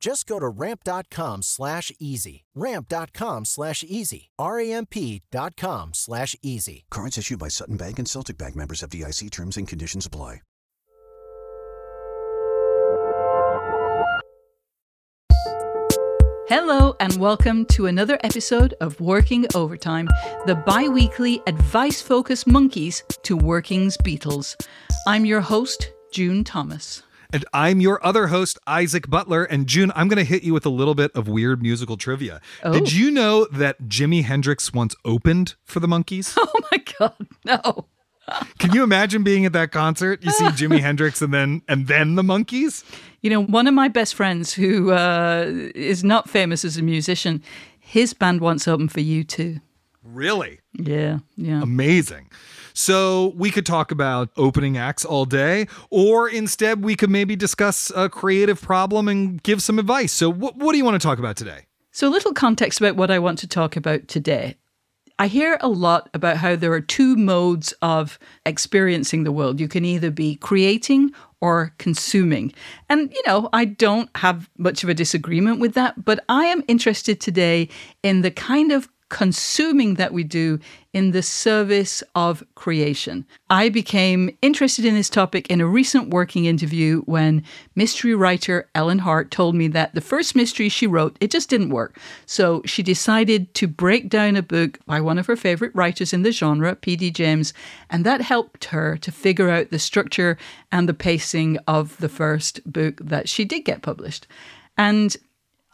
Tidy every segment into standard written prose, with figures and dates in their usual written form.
Just go to ramp.com/easy. Ramp.com/easy. RAMP.com/easy. Cards issued by Sutton Bank and Celtic Bank, members of FDIC. Terms and conditions apply. Hello and welcome to another episode of Working Overtime, the bi-weekly advice-focused Monkees to Working's Beatles. I'm your host, June Thomas. And I'm your other host, Isaac Butler. And June, I'm going to hit you with a little bit of weird musical trivia. Oh. Did you know that Jimi Hendrix once opened for the Monkees? Oh my God, no. Can you imagine being at that concert? You see Jimi Hendrix and then the Monkees? You know, one of my best friends who is not famous as a musician, his band once opened for U2. Really? Yeah. Amazing. So we could talk about opening acts all day, or instead we could maybe discuss a creative problem and give some advice. So what do you want to talk about today? So a little context about what I want to talk about today. I hear a lot about how there are two modes of experiencing the world. You can either be creating or consuming. And, you know, I don't have much of a disagreement with that, but I am interested today in the kind of consuming that we do in the service of creation. I became interested in this topic in a recent working interview when mystery writer Ellen Hart told me that the first mystery she wrote, it just didn't work. So she decided to break down a book by one of her favorite writers in the genre, P.D. James, and that helped her to figure out the structure and the pacing of the first book that she did get published. And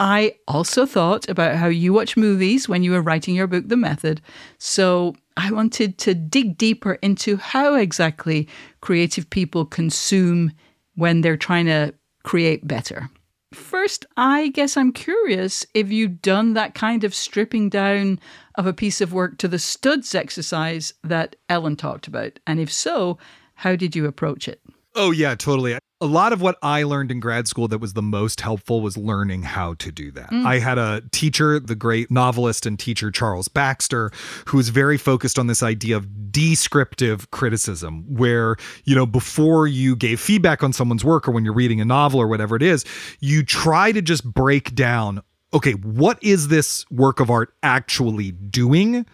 I also thought about how you watch movies when you were writing your book, The Method. So I wanted to dig deeper into how exactly creative people consume when they're trying to create better. First, I guess I'm curious if you've done that kind of stripping down of a piece of work to the studs exercise that Ellen talked about. And if so, how did you approach it? Oh, yeah, totally. A lot of what I learned in grad school that was the most helpful was learning how to do that. I had a teacher, the great novelist and teacher Charles Baxter, who was very focused on this idea of descriptive criticism, where, you know, before you gave feedback on someone's work or when you're reading a novel or whatever it is, you try to just break down, okay, what is this work of art actually doing?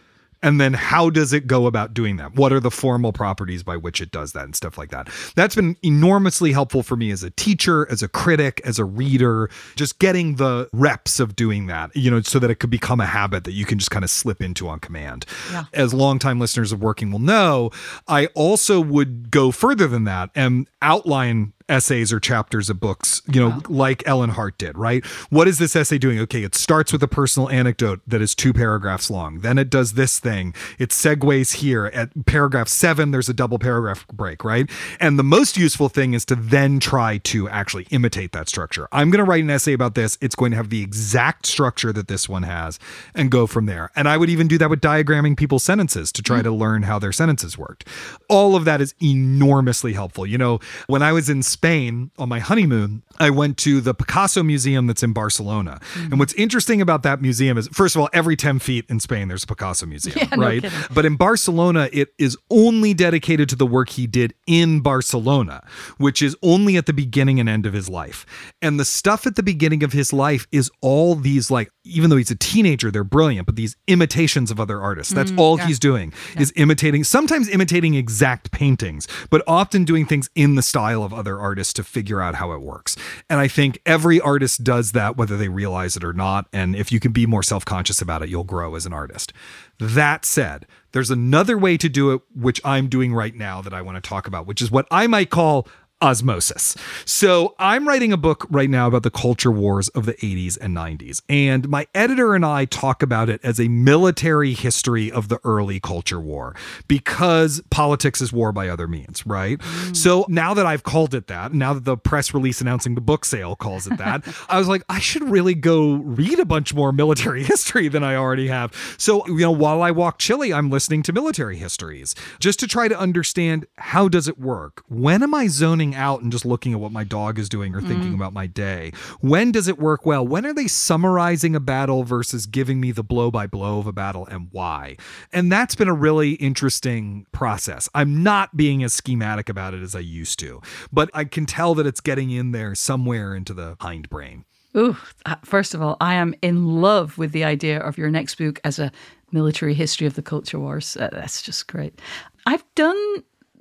And then how does it go about doing that? What are the formal properties by which it does that and stuff like that? That's been enormously helpful for me as a teacher, as a critic, as a reader, just getting the reps of doing that, you know, so that it could become a habit that you can just kind of slip into on command. Yeah. As longtime listeners of Working will know, I also would go further than that and outline essays or chapters of books, you know, like Ellen Hart did, right? What is this essay doing? Okay, it starts with a personal anecdote that is 2 paragraphs long. Then it does this thing. It segues here. At paragraph 7, there's a double paragraph break, right? And the most useful thing is to then try to actually imitate that structure. I'm going to write an essay about this. It's going to have the exact structure that this one has and go from there. And I would even do that with diagramming people's sentences to try to learn how their sentences worked. All of that is enormously helpful. You know, when I was in Spain on my honeymoon, I went to the Picasso Museum that's in Barcelona. And what's interesting about that museum is, first of all, every 10 feet in Spain, there's a Picasso Museum, right? No kidding. But in Barcelona, it is only dedicated to the work he did in Barcelona, which is only at the beginning and end of his life. And the stuff at the beginning of his life is all these, like, even though he's a teenager, they're brilliant, but these imitations of other artists. That's all he's doing is imitating, sometimes imitating exact paintings, but often doing things in the style of other artists to figure out how it works. And I think every artist does that, whether they realize it or not. And if you can be more self-conscious about it, you'll grow as an artist. That said, There's another way to do it, which I'm doing right now that I want to talk about, which is what I might call osmosis. So I'm writing a book right now about the culture wars of the 80s and 90s. And my editor and I talk about it as a military history of the early culture war, because politics is war by other means, right? Mm. So now that I've called it that, now that the press release announcing the book sale calls it that, I was like, I should really go read a bunch more military history than I already have. So, you know, while I walk Chile, I'm listening to military histories just to try to understand, how does it work? When am I zoning out and just looking at what my dog is doing or thinking about my day? When does it work well? When are they summarizing a battle versus giving me the blow by blow of a battle, and why? And that's been a really interesting process. I'm not being as schematic about it as I used to, but I can tell that it's getting in there somewhere into the hindbrain. Ooh, first of all, I am in love with the idea of your next book as a military history of the culture wars. That's just great. I've done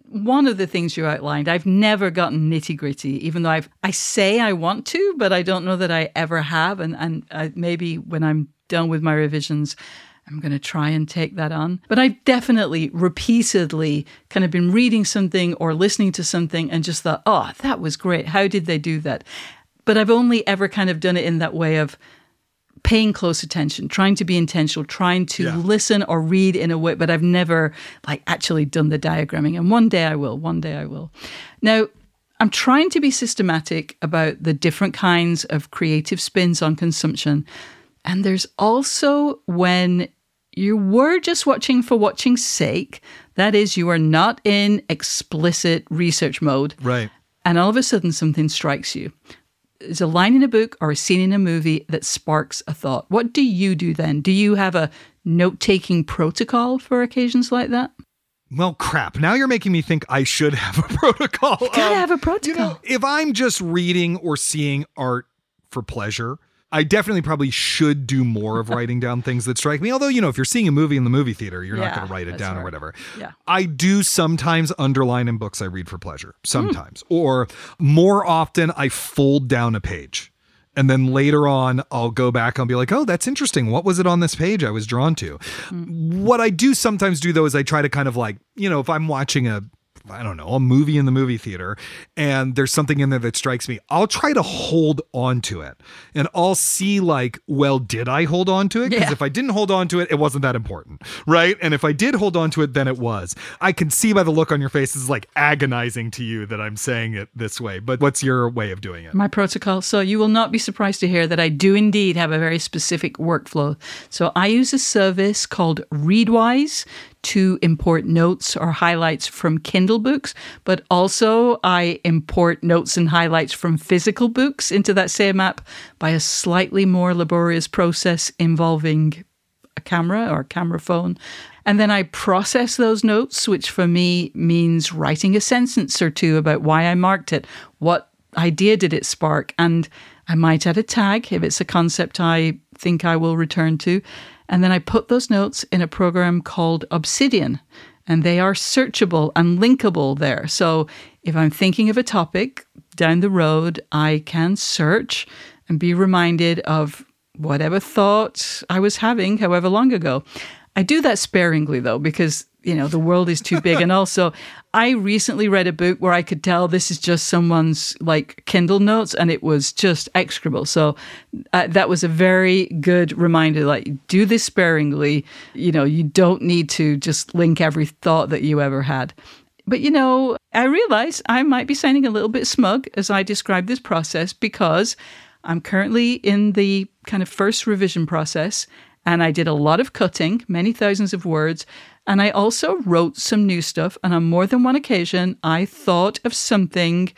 one of the things you outlined. I've never gotten nitty gritty, even though I say I want to, but I don't know that I ever have. And maybe when I'm done with my revisions, I'm going to try and take that on. But I've definitely repeatedly kind of been reading something or listening to something and just thought, oh, that was great. How did they do that? But I've only ever kind of done it in that way of paying close attention, trying to be intentional, trying to listen or read in a way, but I've never like actually done the diagramming. And one day I will. Now, I'm trying to be systematic about the different kinds of creative spins on consumption. And there's also when you were just watching for watching's sake. That is, you are not in explicit research mode. Right. And all of a sudden something strikes you. Is a line in a book or a scene in a movie that sparks a thought. What do you do then? Do you have a note-taking protocol for occasions like that? Well, crap. Now you're making me think I should have a protocol. You gotta have a protocol. You know, if I'm just reading or seeing art for pleasure, I definitely probably should do more of writing down things that strike me. Although, you know, if you're seeing a movie in the movie theater, you're not going to write it down or whatever. Yeah. I do sometimes underline in books I read for pleasure, sometimes. Or more often I fold down a page. And then later on, I'll go back and be like, oh, that's interesting. What was it on this page I was drawn to? What I do sometimes do, though, is I try to kind of like, you know, if I'm watching a movie in the movie theater and there's something in there that strikes me, I'll try to hold on to it and I'll see like, well, did I hold on to it? Because if I didn't hold on to it, it wasn't that important. Right. And if I did hold on to it, then it was. I can see by the look on your face, it's like agonizing to you that I'm saying it this way, but what's your way of doing it? My protocol. So you will not be surprised to hear that I do indeed have a very specific workflow. So I use a service called Readwise to import notes or highlights from Kindle books, but also I import notes and highlights from physical books into that same app by a slightly more laborious process involving a camera or a camera phone. And then I process those notes, which for me means writing a sentence or two about why I marked it, what idea did it spark, and I might add a tag if it's a concept I think I will return to. And then I put those notes in a program called Obsidian, and they are searchable and linkable there. So if I'm thinking of a topic down the road, I can search and be reminded of whatever thought I was having however long ago. I do that sparingly, though, because, you know, the world is too big. And also, I recently read a book where I could tell this is just someone's like Kindle notes, and it was just execrable. So that was a very good reminder, like, do this sparingly. You know, you don't need to just link every thought that you ever had. But, you know, I realize I might be sounding a little bit smug as I describe this process, because I'm currently in the kind of first revision process, and I did a lot of cutting, many thousands of words. And I also wrote some new stuff. And on more than one occasion, I thought of something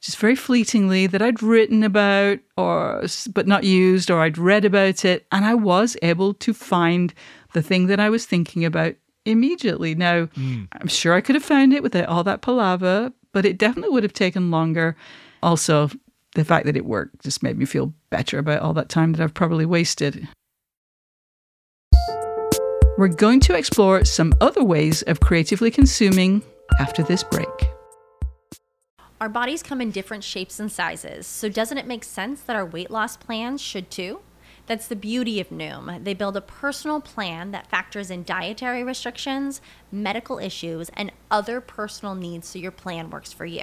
just very fleetingly that I'd written about but not used, or I'd read about it. And I was able to find the thing that I was thinking about immediately. Now, I'm sure I could have found it without all that palaver, but it definitely would have taken longer. Also, the fact that it worked just made me feel better about all that time that I've probably wasted. We're going to explore some other ways of creatively consuming after this break. Our bodies come in different shapes and sizes, so doesn't it make sense that our weight loss plans should too? That's the beauty of Noom. They build a personal plan that factors in dietary restrictions, medical issues, and other personal needs so your plan works for you.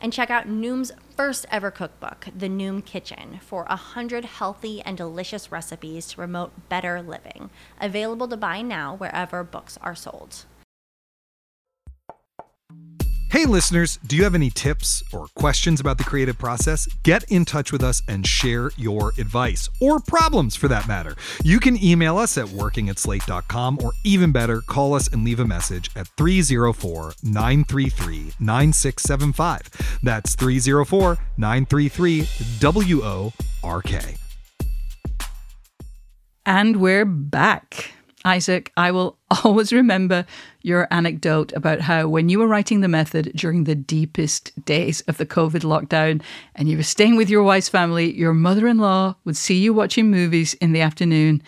And check out Noom's first ever cookbook, The Noom Kitchen, for 100 healthy and delicious recipes to promote better living. Available to buy now wherever books are sold. Hey listeners, do you have any tips or questions about the creative process? Get in touch with us and share your advice or problems for that matter. You can email us at working@slate.com or even better, call us and leave a message at 304-933-9675. That's 304-933-WORK. And we're back. Isaac, I will always remember your anecdote about how when you were writing The Method during the deepest days of the COVID lockdown and you were staying with your wife's family, your mother-in-law would see you watching movies in the afternoon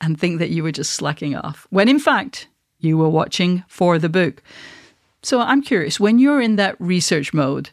and think that you were just slacking off, when in fact you were watching for the book. So I'm curious, when you're in that research mode,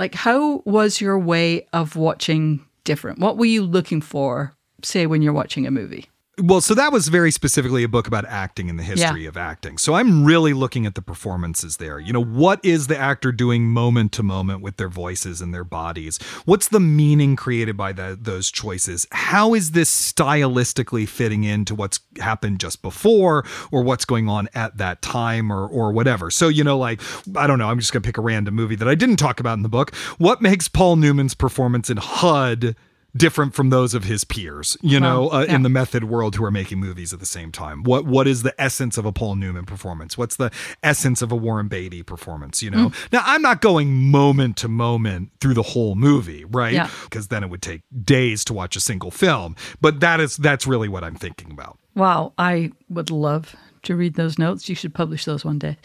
like how was your way of watching different? What were you looking for, say, when you're watching a movie? Well, so that was very specifically a book about acting and the history of acting. So I'm really looking at the performances there. You know, what is the actor doing moment to moment with their voices and their bodies? What's the meaning created by those choices? How is this stylistically fitting into what's happened just before or what's going on at that time or whatever? So, you know, like, I don't know, I'm just going to pick a random movie that I didn't talk about in the book. What makes Paul Newman's performance in HUD different from those of his peers, in the Method world who are making movies at the same time? What is the essence of a Paul Newman performance? What's the essence of a Warren Beatty performance? You know, now I'm not going moment to moment through the whole movie, right? Because then it would take days to watch a single film. But that's really what I'm thinking about. Wow, I would love to read those notes. You should publish those one day.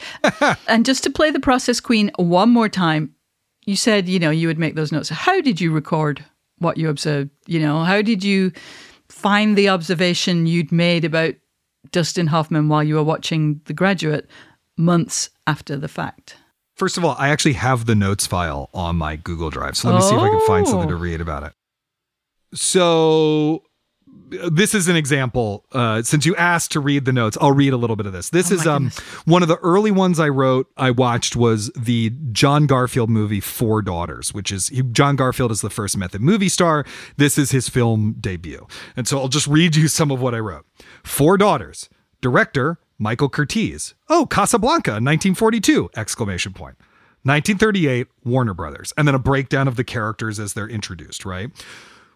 And just to play the process queen one more time, you said, you know, you would make those notes. How did you record what you observed? You know, how did you find the observation you'd made about Dustin Hoffman while you were watching The Graduate months after the fact? First of all, I actually have the notes file on my Google Drive. So let me see if I can find something to read about it. So this is an example. Since you asked to read the notes, I'll read a little bit of this. This is one of the early ones I watched was the John Garfield movie, Four Daughters, which is John Garfield is the first Method movie star. This is his film debut. And so I'll just read you some of what I wrote. Four Daughters, director Michael Curtiz. Oh, Casablanca, 1942, exclamation point. 1938, Warner Brothers. And then a breakdown of the characters as they're introduced, right?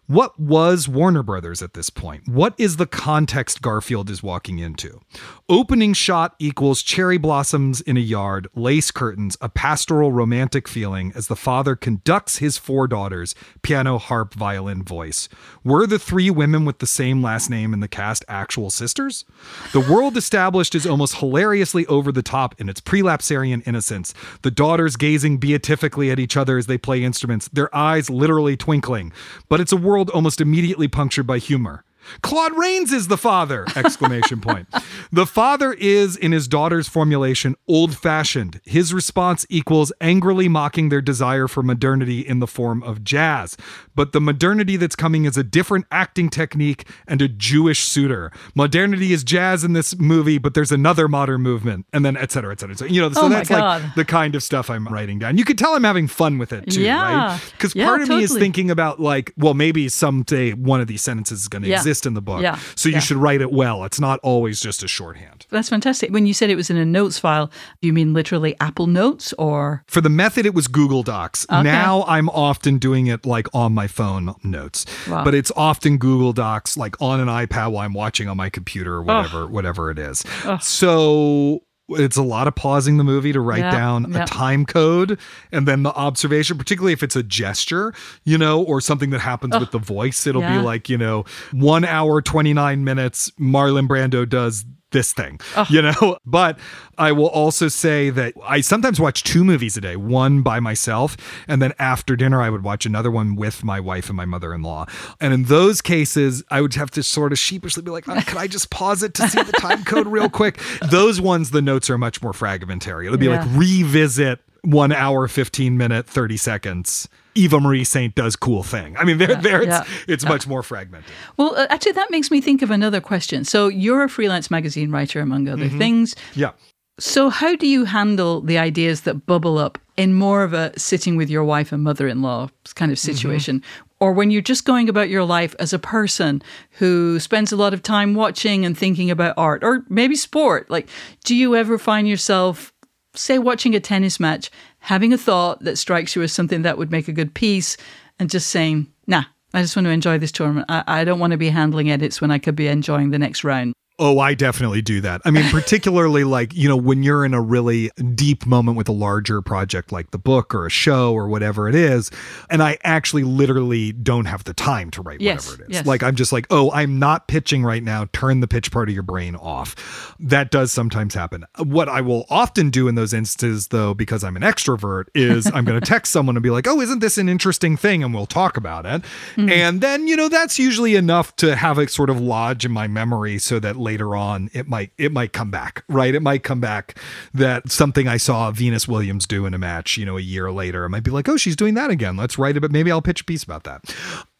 What was Warner Brothers at this point? What is the context Garfield is walking into? Opening shot equals cherry blossoms in a yard, lace curtains, a pastoral romantic feeling as the father conducts his four daughters, piano, harp, violin, voice. Were the three women with the same last name in the cast actual sisters? The world established is almost hilariously over the top in its prelapsarian innocence. The daughters gazing beatifically at each other as they play instruments, their eyes literally twinkling. But it's a world almost immediately punctured by humor. Claude Rains is the father! Exclamation point. The father is, in his daughter's formulation, old-fashioned. His response equals angrily mocking their desire for modernity in the form of jazz. But the modernity that's coming is a different acting technique and a Jewish suitor. Modernity is jazz in this movie, but there's another modern movement. And then et cetera, et cetera, et cetera. You know, so that's like the kind of stuff I'm writing down. You could tell I'm having fun with it too, right? Because part of me is thinking about like, well, maybe someday one of these sentences is going to exist in the book. So you should write it well. It's not always just a shorthand. That's fantastic. When you said it was in a notes file, do you mean literally Apple Notes or? For The Method, it was Google Docs. Okay. Now I'm often doing it like on my phone notes, but it's often Google Docs, like on an iPad while I'm watching on my computer or whatever it is. So It's a lot of pausing the movie to write down a time code and then the observation, particularly if it's a gesture, you know, or something that happens with the voice. It'll be like, you know, 1 hour, 29 minutes, Marlon Brando does this thing, you know. But I will also say that I sometimes watch two movies a day, one by myself, and then after dinner, I would watch another one with my wife and my mother-in-law. And in those cases, I would have to sort of sheepishly be like, oh, can I just pause it to see the time code real quick? Those ones, the notes are much more fragmentary. It'll be like revisit 1 hour, 15 minute, 30 seconds. Eva Marie Saint does cool thing. I mean, it's much more fragmented. Well, actually, that makes me think of another question. So you're a freelance magazine writer, among other things. Yeah. So how do you handle the ideas that bubble up in more of a sitting with your wife and mother-in-law kind of situation? Or when you're just going about your life as a person who spends a lot of time watching and thinking about art or maybe sport? Like, do you ever find yourself, say, watching a tennis match, having a thought that strikes you as something that would make a good piece and just saying, nah, I just want to enjoy this tournament. I don't want to be handling edits when I could be enjoying the next round. Oh, I definitely do that. I mean, particularly like, you know, when you're in a really deep moment with a larger project like the book or a show or whatever it is, and I actually literally don't have the time to write whatever it is. Yes. Like, I'm just like, oh, I'm not pitching right now. Turn the pitch part of your brain off. That does sometimes happen. What I will often do in those instances, though, because I'm an extrovert, is I'm going to text someone and be like, oh, isn't this an interesting thing? And we'll talk about it. Mm-hmm. And then, you know, that's usually enough to have it sort of lodge in my memory so that later on, it might come back, right? It might come back that something I saw Venus Williams do in a match, you know, a year later, I might be like, oh, she's doing that again. Let's write it, but maybe I'll pitch a piece about that.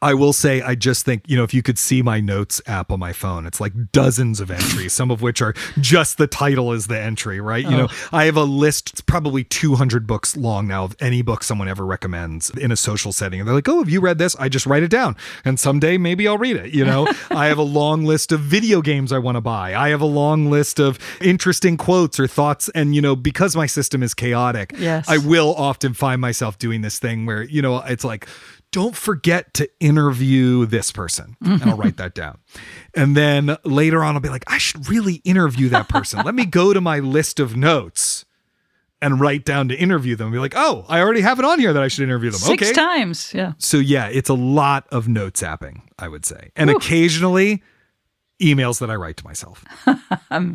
I will say, I just think, you know, if you could see my notes app on my phone, it's like dozens of entries, some of which are just the title is the entry, right? You know, I have a list, it's probably 200 books long now of any book someone ever recommends in a social setting. And they're like, oh, have you read this? I just write it down. And someday maybe I'll read it. You know, I have a long list of video games I want to buy. I have a long list of interesting quotes or thoughts. And, you know, because my system is chaotic, I will often find myself doing this thing where, you know, it's like, don't forget to interview this person. And I'll write that down. And then later on, I'll be like, I should really interview that person. Let me go to my list of notes and write down to interview them. And be like, oh, I already have it on here that I should interview them. Six times. Yeah. So yeah, it's a lot of note zapping, I would say. And occasionally emails that I write to myself.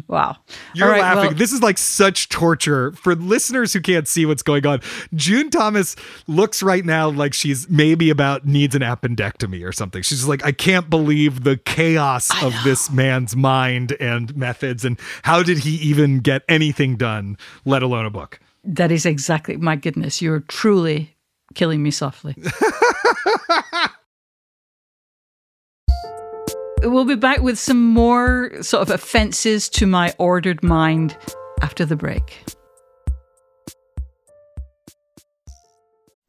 Wow. You're right, laughing. Well, this is like such torture for listeners who can't see what's going on. June Thomas looks right now like she's maybe about needs an appendectomy or something. She's just like, I can't believe the chaos of this man's mind and methods. And how did he even get anything done, let alone a book? That is exactly. My goodness, you're truly killing me softly. We'll be back with some more sort of offenses to my ordered mind after the break.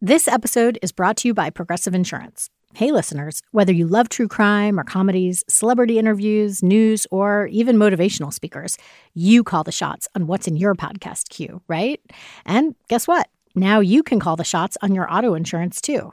This episode is brought to you by Progressive Insurance. Hey, listeners, whether you love true crime or comedies, celebrity interviews, news, or even motivational speakers, you call the shots on what's in your podcast queue, right? And guess what? Now you can call the shots on your auto insurance, too.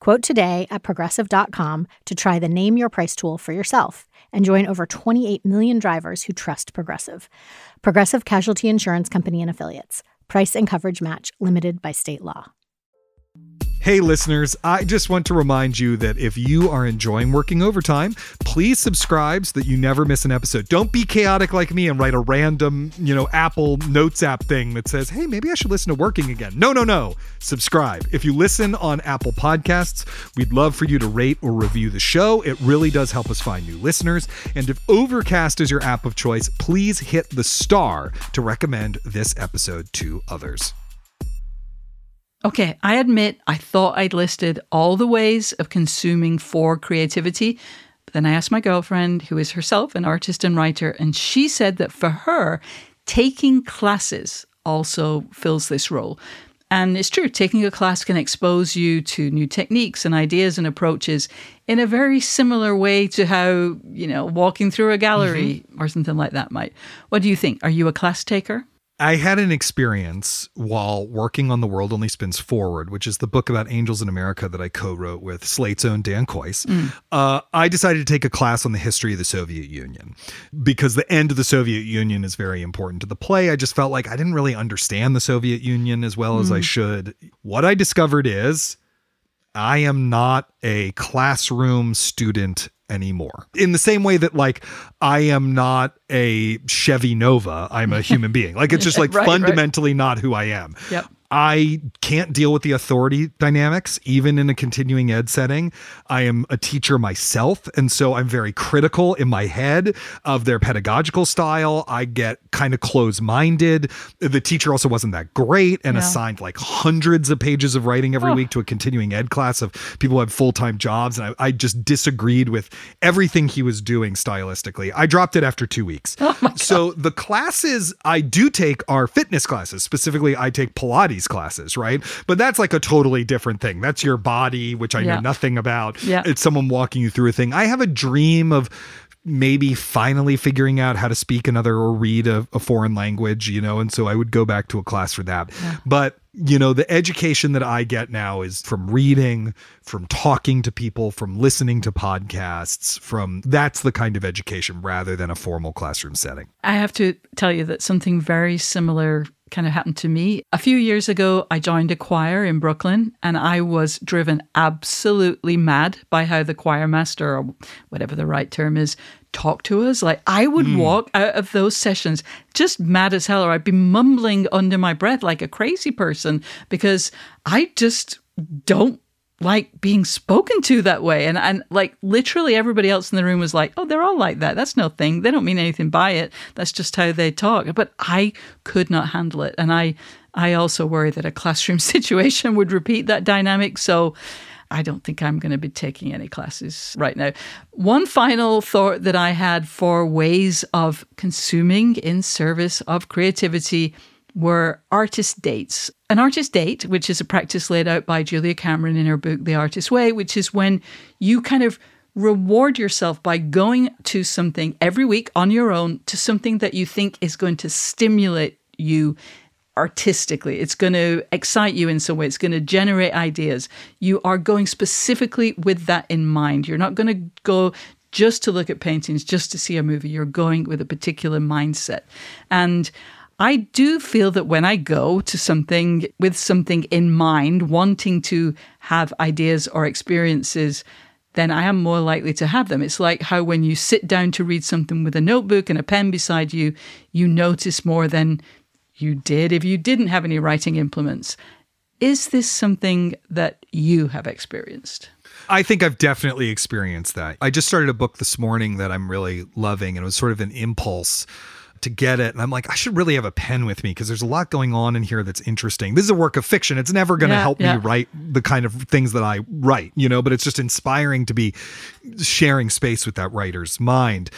Quote today at Progressive.com to try the Name Your Price tool for yourself and join over 28 million drivers who trust Progressive. Progressive Casualty Insurance Company and Affiliates. Price and coverage match limited by state law. Hey, listeners, I just want to remind you that if you are enjoying Working Overtime, please subscribe so that you never miss an episode. Don't be chaotic like me and write a random, you know, Apple Notes app thing that says, hey, maybe I should listen to Working again. No. Subscribe. If you listen on Apple Podcasts, we'd love for you to rate or review the show. It really does help us find new listeners. And if Overcast is your app of choice, please hit the star to recommend this episode to others. Okay, I admit I thought I'd listed all the ways of consuming for creativity, but then I asked my girlfriend, who is herself an artist and writer, and she said that for her, taking classes also fills this role. And it's true, taking a class can expose you to new techniques and ideas and approaches in a very similar way to how, you know, walking through a gallery or something like that might. What do you think? Are you a class taker? I had an experience while working on The World Only Spins Forward, which is the book about angels in America that I co-wrote with Slate's own Dan Coyce. I decided to take a class on the history of the Soviet Union because the end of the Soviet Union is very important to the play. I just felt like I didn't really understand the Soviet Union as well as I should. What I discovered is I am not a classroom student anymore. In the same way that, like, I am not a Chevy Nova, I'm a human being. Like, it's just like fundamentally not who I am. Yep. I can't deal with the authority dynamics, even in a continuing ed setting. I am a teacher myself, and so I'm very critical in my head of their pedagogical style. I get kind of close-minded. The teacher also wasn't that great and assigned like hundreds of pages of writing every week to a continuing ed class of people who have full-time jobs. And I just disagreed with everything he was doing stylistically. I dropped it after 2 weeks. So the classes I do take are fitness classes. Specifically, I take Pilates classes, right? But that's like a totally different thing. That's your body, which I know nothing about. It's someone walking you through a thing. I have a dream of maybe finally figuring out how to speak another or read a foreign language, you know, and so I would go back to a class for that. But, you know, the education that I get now is from reading, from talking to people, from listening to podcasts, from that's the kind of education rather than a formal classroom setting. I have to tell you that something very similar kind of happened to me. A few years ago, I joined a choir in Brooklyn, and I was driven absolutely mad by how the choir master, or whatever the right term is, talked to us. Like, I would walk out of those sessions just mad as hell, or I'd be mumbling under my breath like a crazy person because I just don't like being spoken to that way. And like literally everybody else in the room was like, oh, they're all like that. That's no thing. They don't mean anything by it. That's just how they talk. But I could not handle it. And I also worry that a classroom situation would repeat that dynamic. So I don't think I'm going to be taking any classes right now. One final thought that I had for ways of consuming in service of creativity were artist dates. An artist date, which is a practice laid out by Julia Cameron in her book, The Artist's Way, which is when you kind of reward yourself by going to something every week on your own, to something that you think is going to stimulate you artistically. It's going to excite you in some way. It's going to generate ideas. You are going specifically with that in mind. You're not going to go just to look at paintings, just to see a movie. You're going with a particular mindset. And I do feel that when I go to something with something in mind, wanting to have ideas or experiences, then I am more likely to have them. It's like how when you sit down to read something with a notebook and a pen beside you, you notice more than you did if you didn't have any writing implements. Is this something that you have experienced? I think I've definitely experienced that. I just started a book this morning that I'm really loving, and it was sort of an impulse to get it. And I'm like, I should really have a pen with me because there's a lot going on in here that's interesting. This is a work of fiction. It's never going to help me write the kind of things that I write, you know, but it's just inspiring to be sharing space with that writer's mind.